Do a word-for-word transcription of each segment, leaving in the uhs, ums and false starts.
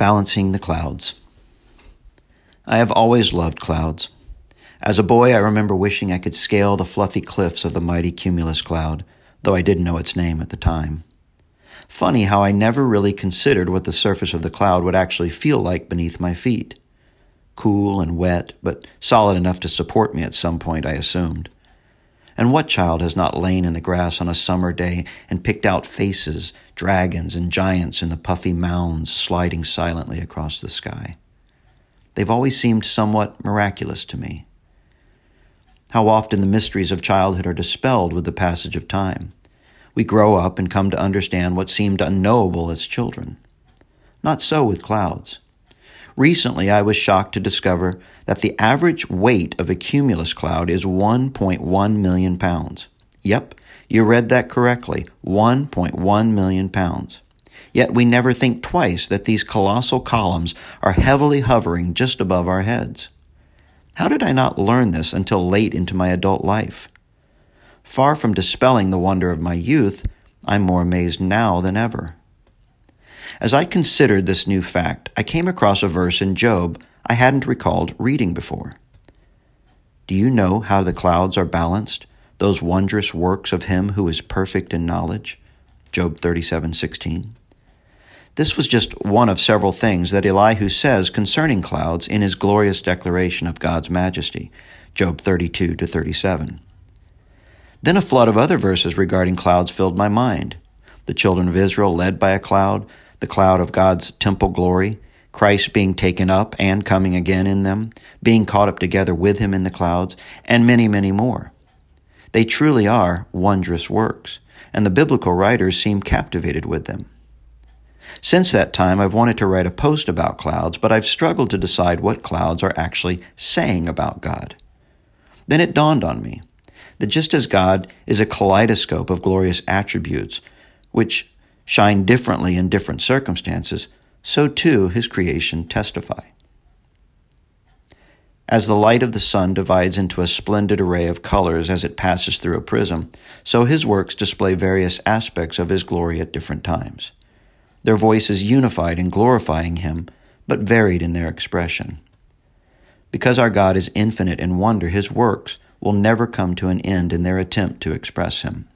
Balancing the clouds. I have always loved clouds. As a boy, I remember wishing I could scale the fluffy cliffs of the mighty cumulus cloud, though I didn't know its name at the time. Funny how I never really considered what the surface of the cloud would actually feel like beneath my feet. Cool and wet, but solid enough to support me at some point, I assumed. And what child has not lain in the grass on a summer day and picked out faces, dragons, and giants in the puffy mounds sliding silently across the sky? They've always seemed somewhat miraculous to me. How often the mysteries of childhood are dispelled with the passage of time. We grow up and come to understand what seemed unknowable as children. Not so with clouds. Recently, I was shocked to discover that the average weight of a cumulus cloud is one point one million pounds. Yep, you read that correctly, one point one million pounds. Yet we never think twice that these colossal columns are heavily hovering just above our heads. How did I not learn this until late into my adult life? Far from dispelling the wonder of my youth, I'm more amazed now than ever. As I considered this new fact, I came across a verse in Job I hadn't recalled reading before. Do you know how the clouds are balanced, those wondrous works of him who is perfect in knowledge? Job thirty-seven sixteen. This was just one of several things that Elihu says concerning clouds in his glorious declaration of God's majesty, Job thirty-two to thirty-seven. Then a flood of other verses regarding clouds filled my mind. The children of Israel led by a cloud, the cloud of God's temple glory, Christ being taken up and coming again in them, being caught up together with him in the clouds, and many, many more. They truly are wondrous works, and the biblical writers seem captivated with them. Since that time, I've wanted to write a post about clouds, but I've struggled to decide what clouds are actually saying about God. Then it dawned on me that just as God is a kaleidoscope of glorious attributes, which shine differently in different circumstances, so too his creation testify. As the light of the sun divides into a splendid array of colors as it passes through a prism, so his works display various aspects of his glory at different times. Their voices unified in glorifying him, but varied in their expression. Because our God is infinite in wonder, his works will never come to an end in their attempt to express him.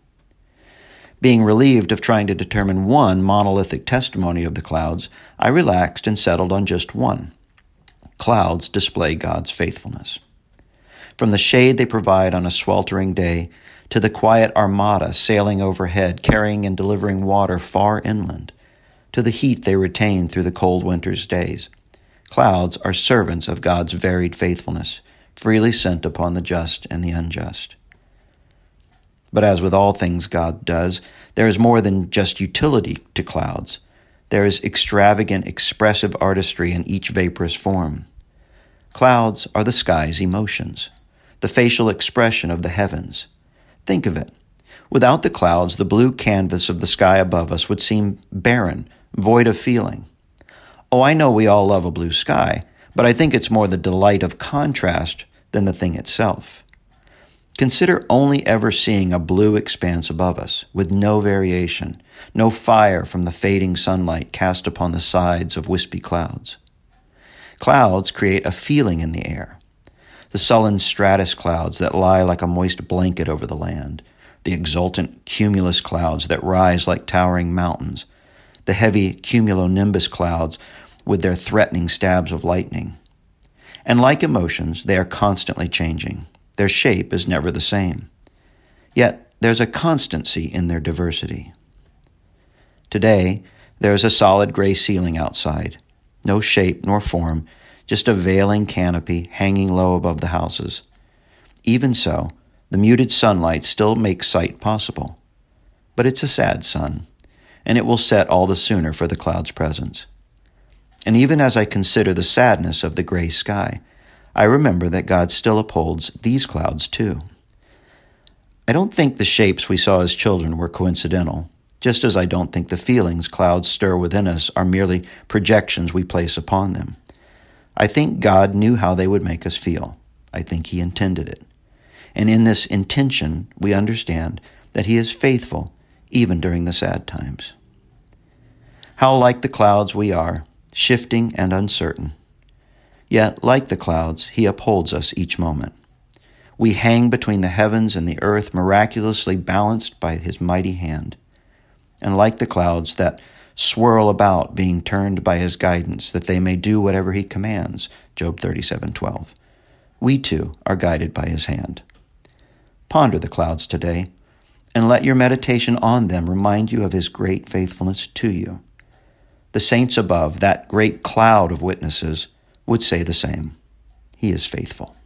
Being relieved of trying to determine one monolithic testimony of the clouds, I relaxed and settled on just one. Clouds display God's faithfulness. From the shade they provide on a sweltering day to the quiet armada sailing overhead, carrying and delivering water far inland, to the heat they retain through the cold winter's days, clouds are servants of God's varied faithfulness, freely sent upon the just and the unjust. But as with all things God does, there is more than just utility to clouds. There is extravagant, expressive artistry in each vaporous form. Clouds are the sky's emotions, the facial expression of the heavens. Think of it. Without the clouds, the blue canvas of the sky above us would seem barren, void of feeling. Oh, I know we all love a blue sky, but I think it's more the delight of contrast than the thing itself. Consider only ever seeing a blue expanse above us, with no variation, no fire from the fading sunlight cast upon the sides of wispy clouds. Clouds create a feeling in the air. The sullen stratus clouds that lie like a moist blanket over the land, the exultant cumulus clouds that rise like towering mountains, the heavy cumulonimbus clouds with their threatening stabs of lightning. And like emotions, they are constantly changing. Their shape is never the same. Yet there's a constancy in their diversity. Today, there's a solid gray ceiling outside. No shape nor form, just a veiling canopy hanging low above the houses. Even so, the muted sunlight still makes sight possible. But it's a sad sun, and it will set all the sooner for the cloud's presence. And even as I consider the sadness of the gray sky, I remember that God still upholds these clouds too. I don't think the shapes we saw as children were coincidental, just as I don't think the feelings clouds stir within us are merely projections we place upon them. I think God knew how they would make us feel. I think he intended it. And in this intention, we understand that he is faithful even during the sad times. How like the clouds we are, shifting and uncertain. Yet, like the clouds, he upholds us each moment. We hang between the heavens and the earth, miraculously balanced by his mighty hand. And like the clouds that swirl about, being turned by his guidance, that they may do whatever he commands, Job thirty-seven twelve. We too are guided by his hand. Ponder the clouds today, and let your meditation on them remind you of his great faithfulness to you. The saints above, that great cloud of witnesses, would say the same. He is faithful.